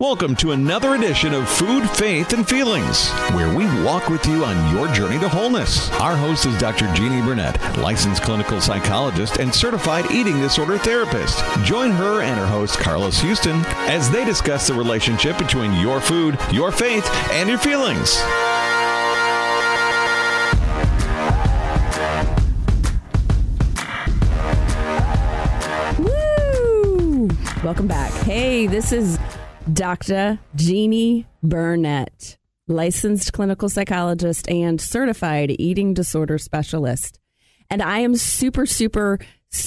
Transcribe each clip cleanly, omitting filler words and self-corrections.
Welcome to another edition of Food, Faith, and Feelings, where we walk with you on your journey to wholeness. Our host is Dr. Jeannie Burnett, licensed clinical psychologist and certified eating disorder therapist. Join her and her host, Carlus Houston, as they discuss the relationship between your food, your faith, and your feelings. Woo! Welcome back. Hey, this is Dr. Jeannie Burnett, licensed clinical psychologist and certified eating disorder specialist. And I am super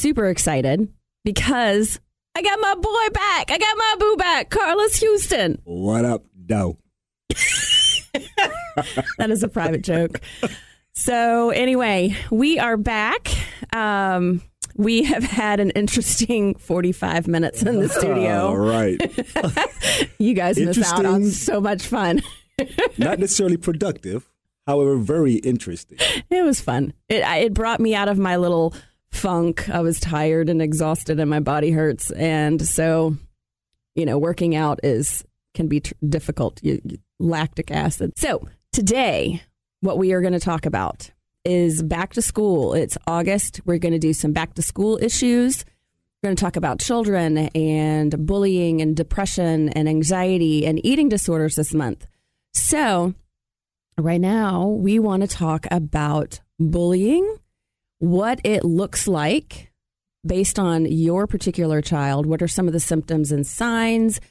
excited because I got my boy back. I got my boo back, Carlus Houston. What up, doe? That is a private joke. So anyway, we are back. We have had an interesting 45 minutes in the studio. All right. You guys miss out on so much fun. Not necessarily productive, however, very interesting. It was fun. It brought me out of my little funk. I was tired and exhausted and my body hurts. And so, you know, working out can be difficult. You lactic acid. So today, what we are going to talk about is back to school. It's August. We're going to do some back to school issues. We're going to talk about children and bullying and depression and anxiety and eating disorders this month. So right now we want to talk about bullying, what it looks like based on your particular child. What are some of the symptoms and signs?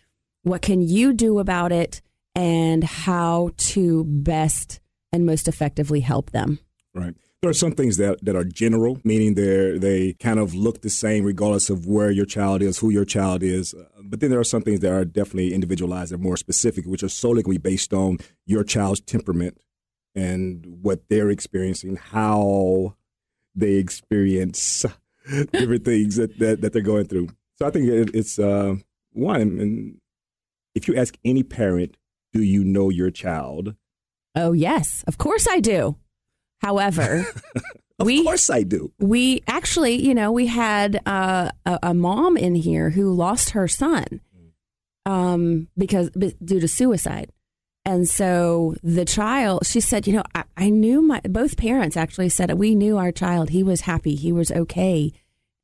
What can you do about it and how to best and most effectively help them? Right. There are some things that are general, meaning they kind of look the same regardless of where your child is, who your child is. But then there are some things that are definitely individualized and more specific, which are solely based on your child's temperament and what they're experiencing, how they experience different things that they're going through. So I think it's one. And if you ask any parent, do you know your child? Oh, yes, of course I do. However, of course I do. We actually, you know, we had a mom in here who lost her son due to suicide. And so the child, she said, you know, I knew both parents actually said we knew our child. He was happy. He was okay.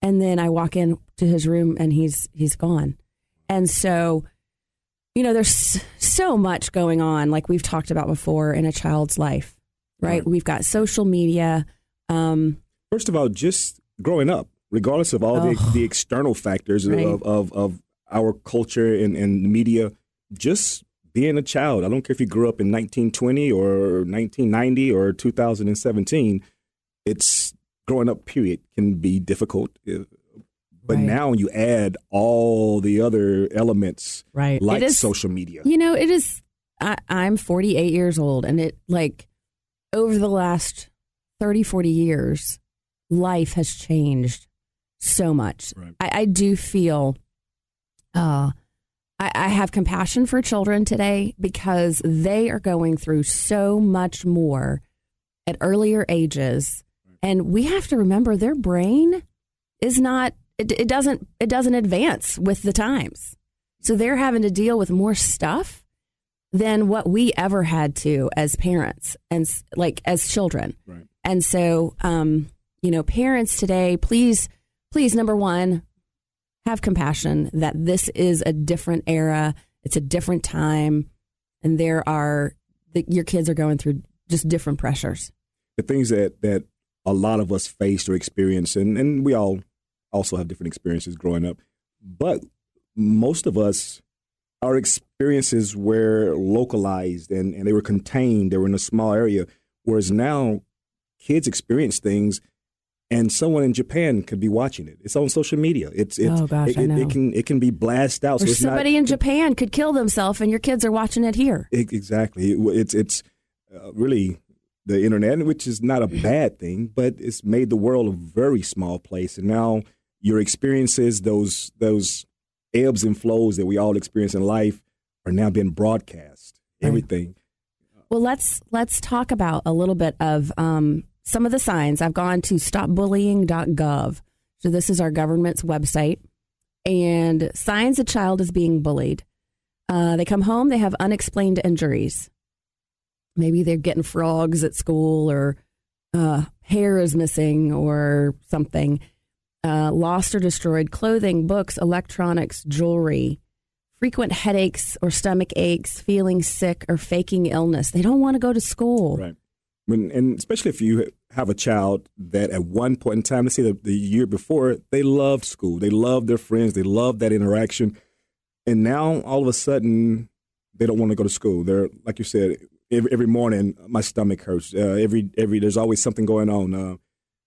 And then I walk into his room and he's gone. And so, you know, there's so much going on, like we've talked about before, in a child's life. Right. We've got social media. First of all, just growing up, regardless of all the external factors of our culture and media, just being a child. I don't care if you grew up in 1920 or 1990 or 2017. It's growing up, period, can be difficult. But now you add all the other elements like social media. You know, it is. I'm 48 years old and it like. Over the last 30, 40 years, life has changed so much. Right. I do feel I have compassion for children today because they are going through so much more at earlier ages. Right. And we have to remember their brain is not it doesn't advance with the times. So they're having to deal with more stuff than what we ever had to as parents and like as children. Right. And so, you know, parents today, please, number one, have compassion that this is a different era. It's a different time. And your kids are going through just different pressures. The things that a lot of us faced or experienced, and we all also have different experiences growing up, but most of us, our experiences were localized and they were contained. They were in a small area, whereas now kids experience things and someone in Japan could be watching it. It's on social media. It can be blasted out. Or so somebody in Japan could kill themselves and your kids are watching it here. Exactly. It's really the internet, which is not a bad thing, but it's made the world a very small place. And now your experiences, those ebbs and flows that we all experience in life are now being broadcast. Everything. Well, let's talk about a little bit of some of the signs. I've gone to stopbullying.gov. So this is our government's website. And signs a child is being bullied. They come home, they have unexplained injuries. Maybe they're getting frogs at school, or hair is missing or something. Lost or destroyed clothing, books, electronics, jewelry. Frequent headaches or stomach aches, feeling sick or faking illness. They don't want to go to school. Right. And especially if you have a child that at one point in time, let's say the year before, they loved school. They loved their friends. They loved that interaction. And now all of a sudden they don't want to go to school. They're, like you said, every morning my stomach hurts. There's always something going on.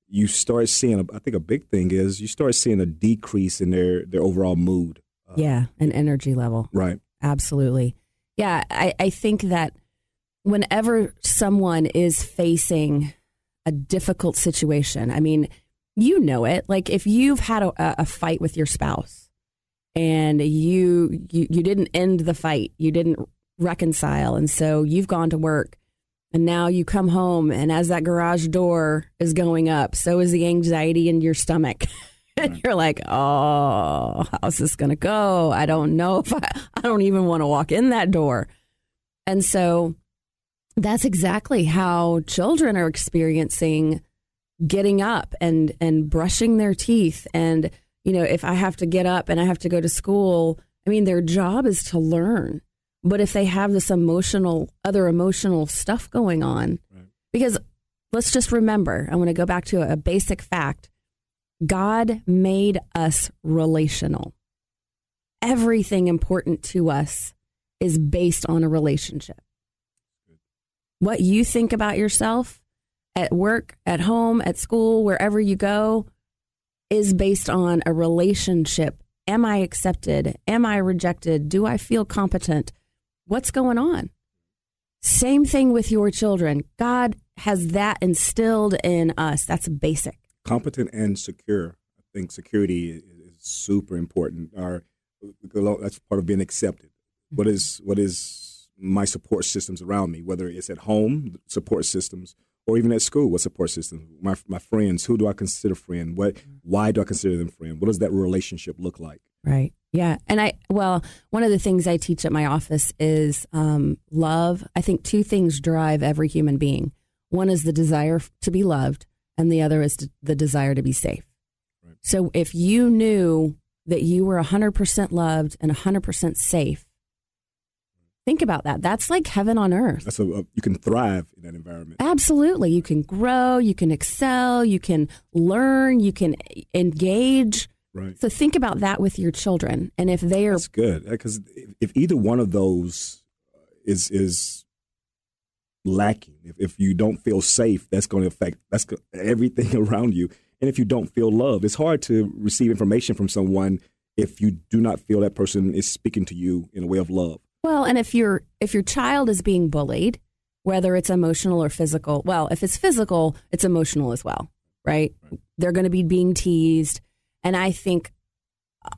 You start seeing, I think a big thing is you start seeing a decrease in their overall mood. Yeah, an energy level. Right. Absolutely. Yeah, I think that whenever someone is facing a difficult situation, I mean, you know it. Like if you've had a fight with your spouse and you didn't end the fight, you didn't reconcile, and so you've gone to work and now you come home, and as that garage door is going up, so is the anxiety in your stomach. And you're like, oh, how's this going to go? I don't know if I don't even want to walk in that door. And so that's exactly how children are experiencing getting up and brushing their teeth. And, you know, if I have to get up and I have to go to school, I mean, their job is to learn. But if they have this other emotional stuff going on, right. Because let's just remember, I want to go back to a basic fact. God made us relational. Everything important to us is based on a relationship. What you think about yourself at work, at home, at school, wherever you go, is based on a relationship. Am I accepted? Am I rejected? Do I feel competent? What's going on? Same thing with your children. God has that instilled in us. That's basic. Competent and secure. I think security is super important. That's part of being accepted. What is my support systems around me, whether it's at home, support systems, or even at school, what support systems? My friends, who do I consider friend? Why do I consider them friend? What does that relationship look like? Right. Yeah. And one of the things I teach at my office is love. I think two things drive every human being. One is the desire to be loved, and the other is the desire to be safe. Right. So if you knew that you were 100% loved and 100% safe, think about that. That's like heaven on earth. That's you can thrive in that environment. Absolutely. You can grow, you can excel, you can learn, you can engage. Right. So think about that with your children. And if they are... That's good. Because if either one of those is lacking. If you don't feel safe, that's going to affect everything around you. And if you don't feel love, it's hard to receive information from someone if you do not feel that person is speaking to you in a way of love. Well, and if your child is being bullied, whether it's emotional or physical, well, if it's physical, it's emotional as well, right? They're going to be being teased. And I think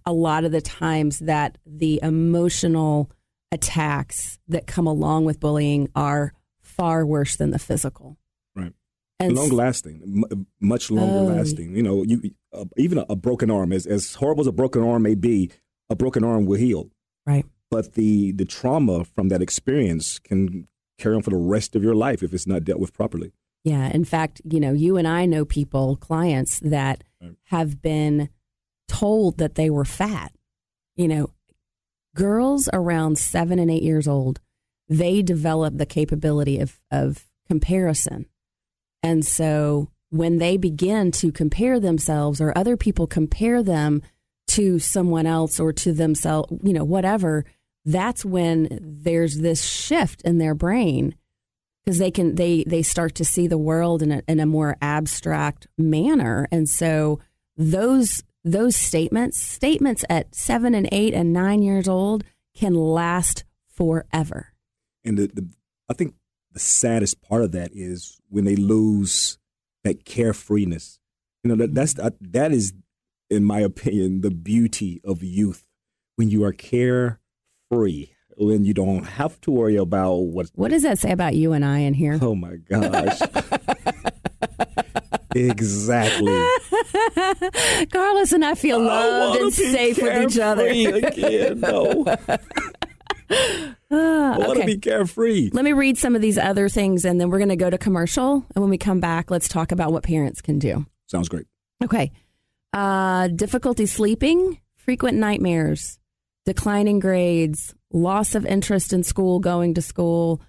a lot of the times that the emotional attacks that come along with bullying are far worse than the physical. Right. And long-lasting, much longer-lasting. You know, even a broken arm, as horrible as a broken arm may be, a broken arm will heal. Right. But the trauma from that experience can carry on for the rest of your life if it's not dealt with properly. Yeah. In fact, you know, you and I know people, clients, that have been told that they were fat. You know, girls around 7 and 8 years old, they develop the capability of comparison. And so when they begin to compare themselves, or other people compare them to someone else or to themselves, you know, whatever, that's when there's this shift in their brain, because they start to see the world in a more abstract manner. And so those statements at 7 and 8 and 9 years old can last forever. And I think the saddest part of that is when they lose that carefreeness. You know, that is, in my opinion, the beauty of youth. When you are carefree, when you don't have to worry about what does that say about you and I in here? Oh my gosh. Exactly. Carlus and I feel loved and safe with each other. Again, no. I want to be carefree. Let me read some of these other things, and then we're going to go to commercial. And when we come back, let's talk about what parents can do. Sounds great. Okay. Difficulty sleeping, frequent nightmares, declining grades, loss of interest in school, going to school,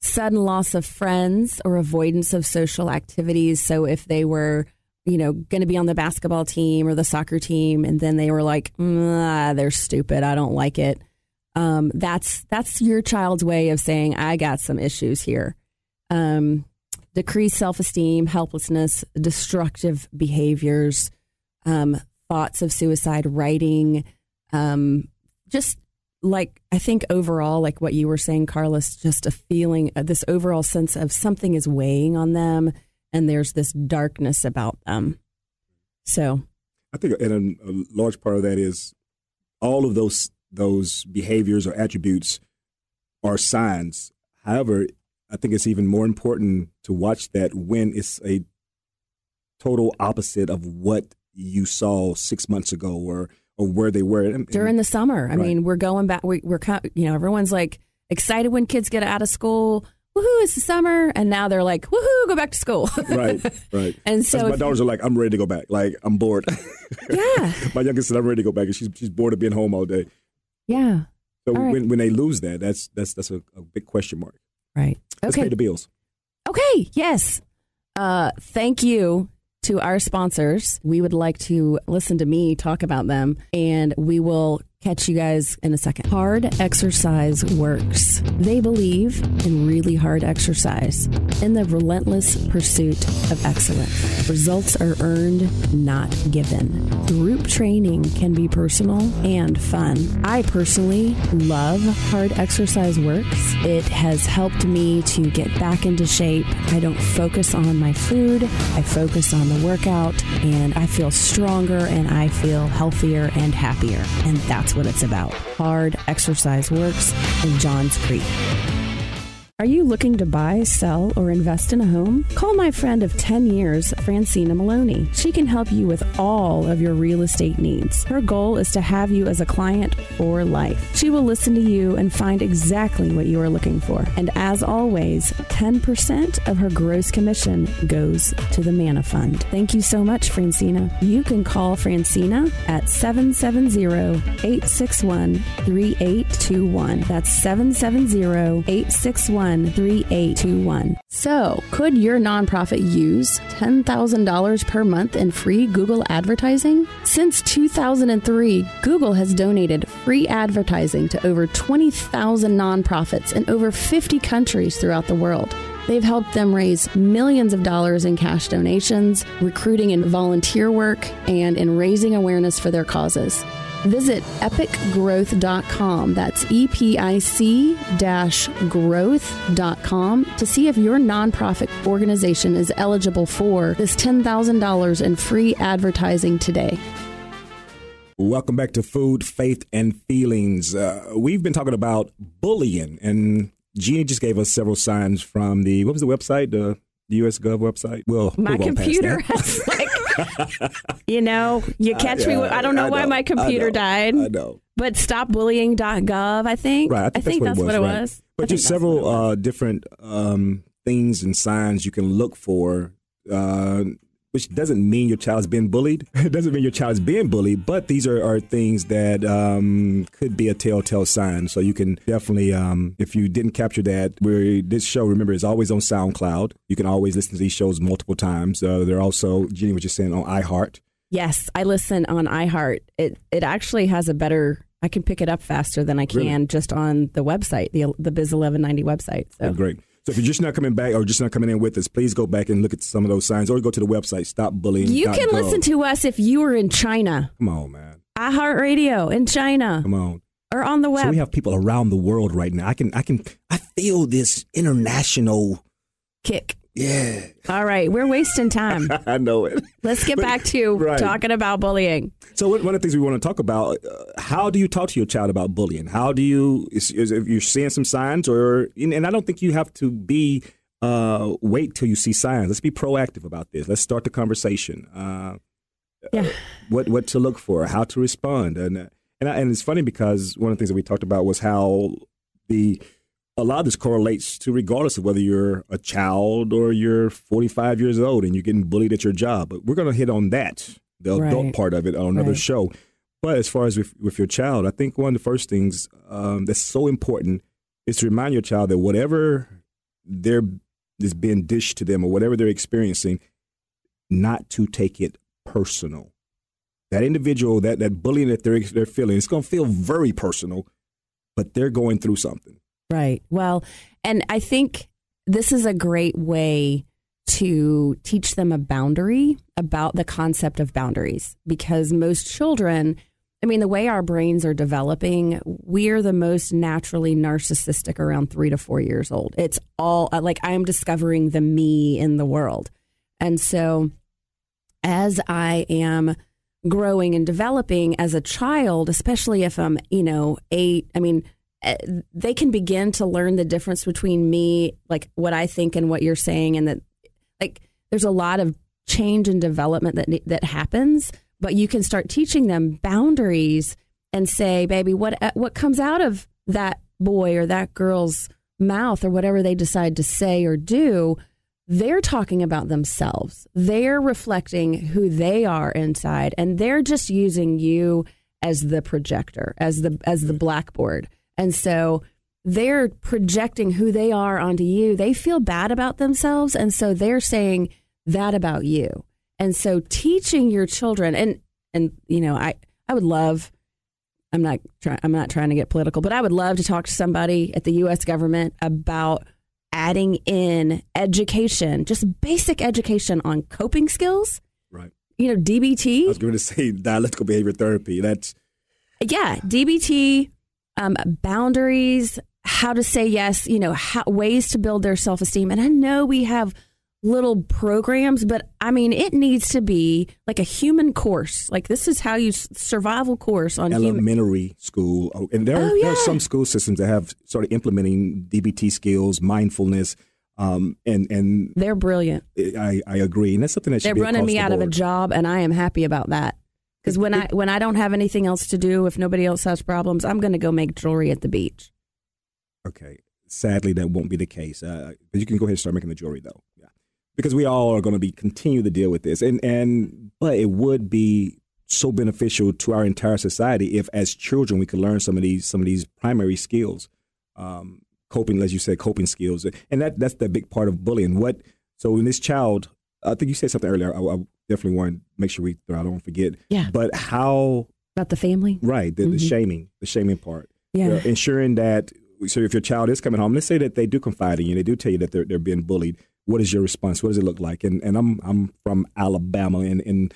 sudden loss of friends or avoidance of social activities. So if they were, you know, going to be on the basketball team or the soccer team, and then they were like, they're stupid, I don't like it. That's your child's way of saying, I got some issues here. Decreased self-esteem, helplessness, destructive behaviors, thoughts of suicide, writing, just like, I think overall, like what you were saying, Carlus, just a feeling, this overall sense of something is weighing on them, and there's this darkness about them. So I think a large part of that is all of those behaviors or attributes are signs. However, I think it's even more important to watch that when it's a total opposite of what you saw 6 months ago or where they were. During the summer. I mean, we're going back. We're you know, everyone's like excited when kids get out of school. Woohoo, it's the summer. And now they're like, woohoo, go back to school. Right. And so my daughters are like, I'm ready to go back. Like, I'm bored. Yeah. My youngest said, I'm ready to go back. And she's bored of being home all day. Yeah. So when they lose that, that's a big question mark. Right. Okay. Let's pay the bills. Okay. Yes. Thank you to our sponsors. We would like to listen to me talk about them, and we will catch you guys in a second. Hard Exercise Works. They believe in really hard exercise and the relentless pursuit of excellence. Results are earned, not given. Group training can be personal and fun. I personally love Hard Exercise Works. It has helped me to get back into shape. I don't focus on my food. I focus on the workout, and I feel stronger, and I feel healthier and happier. And that's what it's about. Hard Exercise Works in Johns Creek. Are you looking to buy, sell, or invest in a home? Call my friend of 10 years, Francina Maloney. She can help you with all of your real estate needs. Her goal is to have you as a client for life. She will listen to you and find exactly what you are looking for. And as always, 10% of her gross commission goes to the Mana Fund. Thank you so much, Francina. You can call Francina at 770-861-3821. That's 770-861-3821. 3821. So, could your nonprofit use $10,000 per month in free Google advertising? Since 2003, Google has donated free advertising to over 20,000 nonprofits in over 50 countries throughout the world. They've helped them raise millions of dollars in cash donations, recruiting in volunteer work, and in raising awareness for their causes. Visit epicgrowth.com, that's EPIC-growth.com, to see if your nonprofit organization is eligible for this $10,000 in free advertising today. Welcome back to Food, Faith, and Feelings. We've been talking about bullying, and Jeannie just gave us several signs from the, what was the website, the U.S. Gov website? Well, my computer has like... You know, you catch me. I don't know why my computer died. I know. But stopbullying.gov, I think. Right. I think that's what it was. But just several different things and signs you can look for, which doesn't mean your child's been bullied. It doesn't mean your child's being bullied, but these are things that could be a telltale sign. So you can definitely, if you didn't capture that, this show, remember, is always on SoundCloud. You can always listen to these shows multiple times. They're also, Jeannie was just saying, on iHeart. Yes, I listen on iHeart. It actually has a better, I can pick it up faster than I can just on the website, the Biz 1190 website. So. Oh, great. So if you're just not coming back or just not coming in with us, please go back and look at some of those signs, or go to the website, stopbullying.gov. You can listen to us if you were in China. Come on, man. iHeartRadio in China. Come on. Or on the web. So we have people around the world right now. I feel this international kick. Yeah. All right. We're wasting time. I know it. Let's get back to talking about bullying. So one of the things we want to talk about, how do you talk to your child about bullying? How do you, if you're seeing some signs, or, and I don't think you have to be, wait till you see signs. Let's be proactive about this. Let's start the conversation. What to look for, how to respond. And it's funny because one of the things that we talked about was how a lot of this correlates to regardless of whether you're a child or you're 45 years old and you're getting bullied at your job. But we're going to hit on that, the adult part of it on another show. But as far as with your child, I think one of the first things that's so important is to remind your child that whatever is being dished to them or whatever they're experiencing, not to take it personal. That individual, that bullying that they're feeling, it's going to feel very personal, but they're going through something. Right. Well, and I think this is a great way to teach them about the concept of boundaries, because most children, I mean, the way our brains are developing, we're the most naturally narcissistic around 3 to 4 years old. It's all like I'm discovering the me in the world. And so as I am growing and developing as a child, especially if I'm, 8, they can begin to learn the difference between me, like what I think and what you're saying. And that, like, there's a lot of change and development that happens, but you can start teaching them boundaries and say, baby, what comes out of that boy or that girl's mouth or whatever they decide to say or do, they're talking about themselves. They're reflecting who they are inside, and they're just using you as the projector, as the blackboard. And so they're projecting who they are onto you. They feel bad about themselves, and so they're saying that about you. And so teaching your children, and I would love, I'm not trying to get political, but I would love to talk to somebody at the U.S. government about adding in education, just basic education on coping skills. Right. DBT. I was going to say dialectical behavior therapy. That's. Yeah, DBT. Boundaries, how to say yes, ways to build their self-esteem. And I know we have little programs, but it needs to be like a human course. Like this is how you survival course on elementary school. Oh, and there are some school systems that have started implementing DBT skills, mindfulness. And they're brilliant. I agree. And that's something that should be across the board. They're running me out of a job, and I am happy about that. Because when I don't have anything else to do, if nobody else has problems, I'm going to go make jewelry at the beach. Okay. Sadly, that won't be the case. But you can go ahead and start making the jewelry, though. Yeah. Because we all are going to continue to deal with this. But it would be so beneficial to our entire society if, as children, we could learn some of these primary skills, coping, as you said, coping skills. And that's the big part of bullying. So when this child, I think you said something earlier, I definitely want to make sure I don't forget. Yeah. But how about the family? Right. The shaming part. Yeah. Ensuring that, so if your child is coming home, let's say that they do confide in you, they do tell you that they're being bullied. What is your response? What does it look like? And I'm from Alabama, and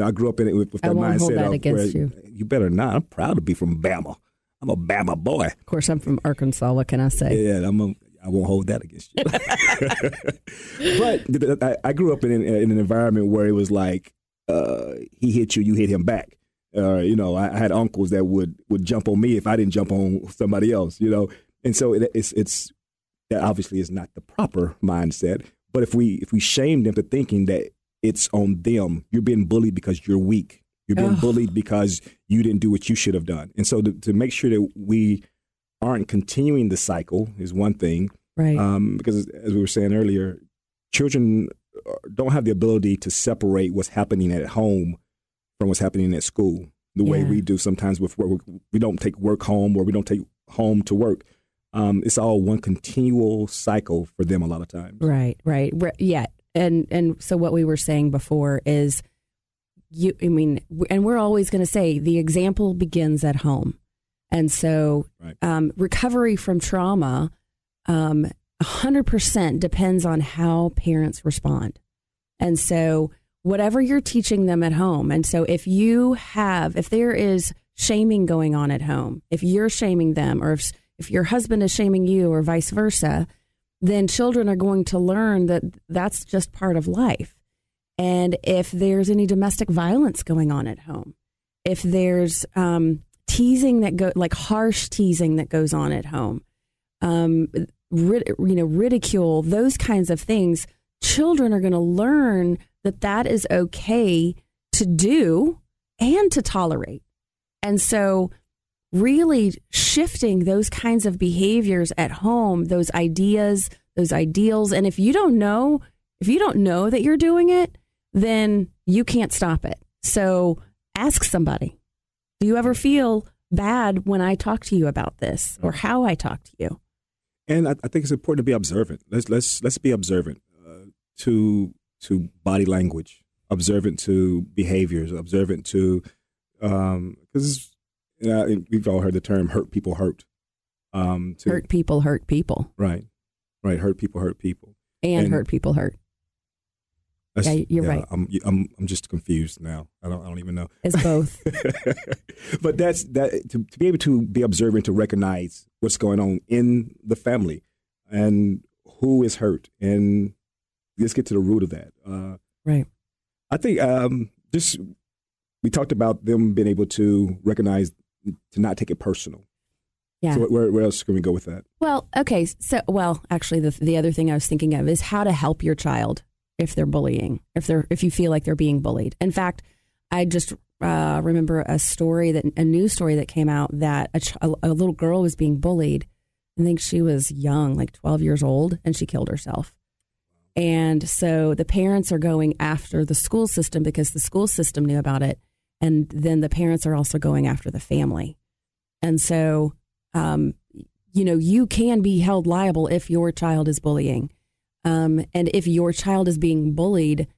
I grew up in it with that mindset. I won't hold that against you. You better not. I'm proud to be from Bama. I'm a Bama boy. Of course, I'm from Arkansas. What can I say? Yeah, I won't hold that against you. But I grew up in an environment where it was like he hit you, you hit him back. I had uncles that would jump on me if I didn't jump on somebody else. And so it's that obviously is not the proper mindset. But if we shame them to thinking that it's on them, you're being bullied because you're weak. You're being bullied because you didn't do what you should have done. And so to make sure that we aren't continuing the cycle is one thing, right? Because as we were saying earlier, children don't have the ability to separate what's happening at home from what's happening at school the way we do sometimes with work. We don't take work home, or we don't take home to work. It's all one continual cycle for them a lot of times. Right. Yeah. And so what we were saying before is we're always going to say the example begins at home. And so recovery from trauma 100% depends on how parents respond. And so whatever you're teaching them at home. And so if there is shaming going on at home, if you're shaming them, or if your husband is shaming you, or vice versa, then children are going to learn that that's just part of life. And if there's any domestic violence going on at home, if there's teasing that harsh teasing that goes on at home, ridicule, those kinds of things, children are going to learn that is okay to do and to tolerate. And so really shifting those kinds of behaviors at home, those ideas, those ideals. And if you don't know that you're doing it, then you can't stop it. So ask somebody, do you ever feel bad when I talk to you about this or how I talk to you? And I think it's important to be observant. Let's be observant to body language, observant to behaviors, observant to because we've all heard the term "hurt people hurt." Hurt people hurt people. Right. Hurt people hurt people. And hurt people hurt. Yeah, you're right. I'm just confused now. I don't even know. It's both. But that's that. To be able to be observant, to recognize what's going on in the family, and who is hurt, and let's get to the root of that. Right. I think we talked about them being able to recognize, to not take it personal. Yeah. So where else can we go with that? Well, okay. So, actually, the other thing I was thinking of is how to help your child if they're bullying, if you feel like they're being bullied. In fact, I just remember a news story that came out that a little girl was being bullied. I think she was young, like 12 years old, and she killed herself. And so the parents are going after the school system because the school system knew about it. And then the parents are also going after the family. And so, you can be held liable if your child is bullying. And if your child is being bullied,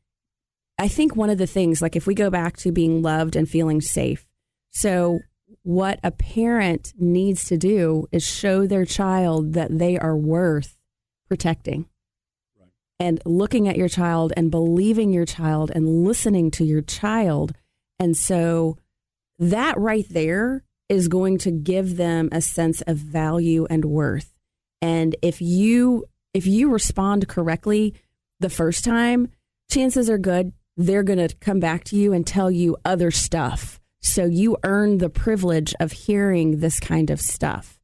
I think one of the things, like if we go back to being loved and feeling safe. So what a parent needs to do is show their child that they are worth protecting. And looking at your child and believing your child and listening to your child. And so that right there is going to give them a sense of value and worth. And if you respond correctly the first time, chances are good they're going to come back to you and tell you other stuff. So you earn the privilege of hearing this kind of stuff.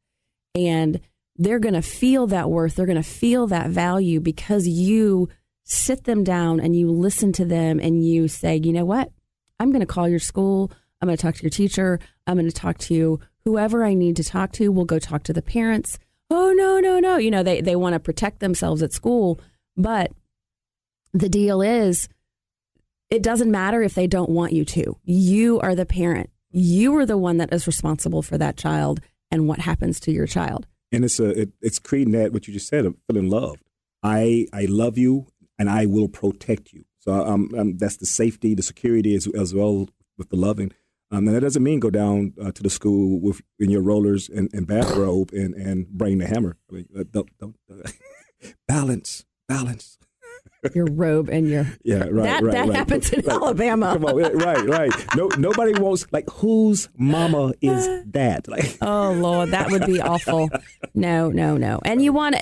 And they're going to feel that worth. They're going to feel that value because you sit them down and you listen to them and you say, you know what? I'm going to call your school. I'm going to talk to your teacher. I'm going to talk to whoever I need to talk to. We'll go talk to the parents. Oh, no. They want to protect themselves at school. But the deal is, it doesn't matter if they don't want you to. You are the parent. You are the one that is responsible for that child and what happens to your child. And it's creating that, what you just said, of feeling loved. I love you, and I will protect you. So that's the safety, the security as well with the loving. And that doesn't mean go down to the school in your rollers and bathrobe and bring the hammer. I mean, don't. Balance. Your robe and your that happens in Alabama. Come on, right. No, nobody wants whose mama is that? Oh Lord, that would be awful. No. And you want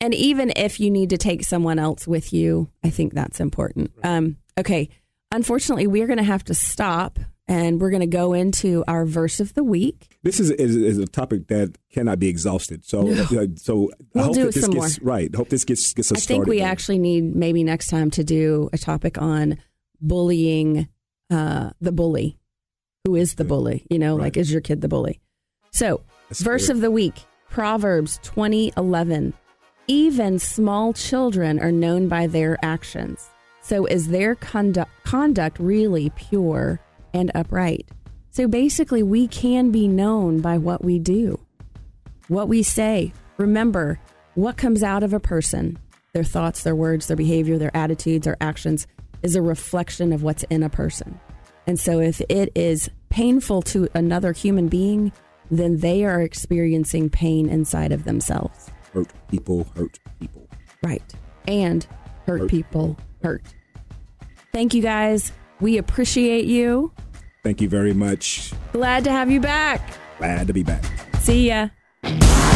and even if you need to take someone else with you, I think that's important. Okay, unfortunately, we're going to have to stop, and we're going to go into our verse of the week. This is a topic that cannot be exhausted. So we'll hope this gets us started. I think we actually need maybe next time to do a topic on bullying, the bully. Who is the bully? Is your kid the bully? So that's verse of the week, Proverbs 20:11. Even small children are known by their actions. So is their conduct really pure and upright? So basically, we can be known by what we do, what we say. Remember, what comes out of a person, their thoughts, their words, their behavior, their attitudes, their actions, is a reflection of what's in a person. And so if it is painful to another human being, then they are experiencing pain inside of themselves. Hurt people. Right. And hurt people. Thank you, guys. We appreciate you. Thank you very much. Glad to have you back. Glad to be back. See ya.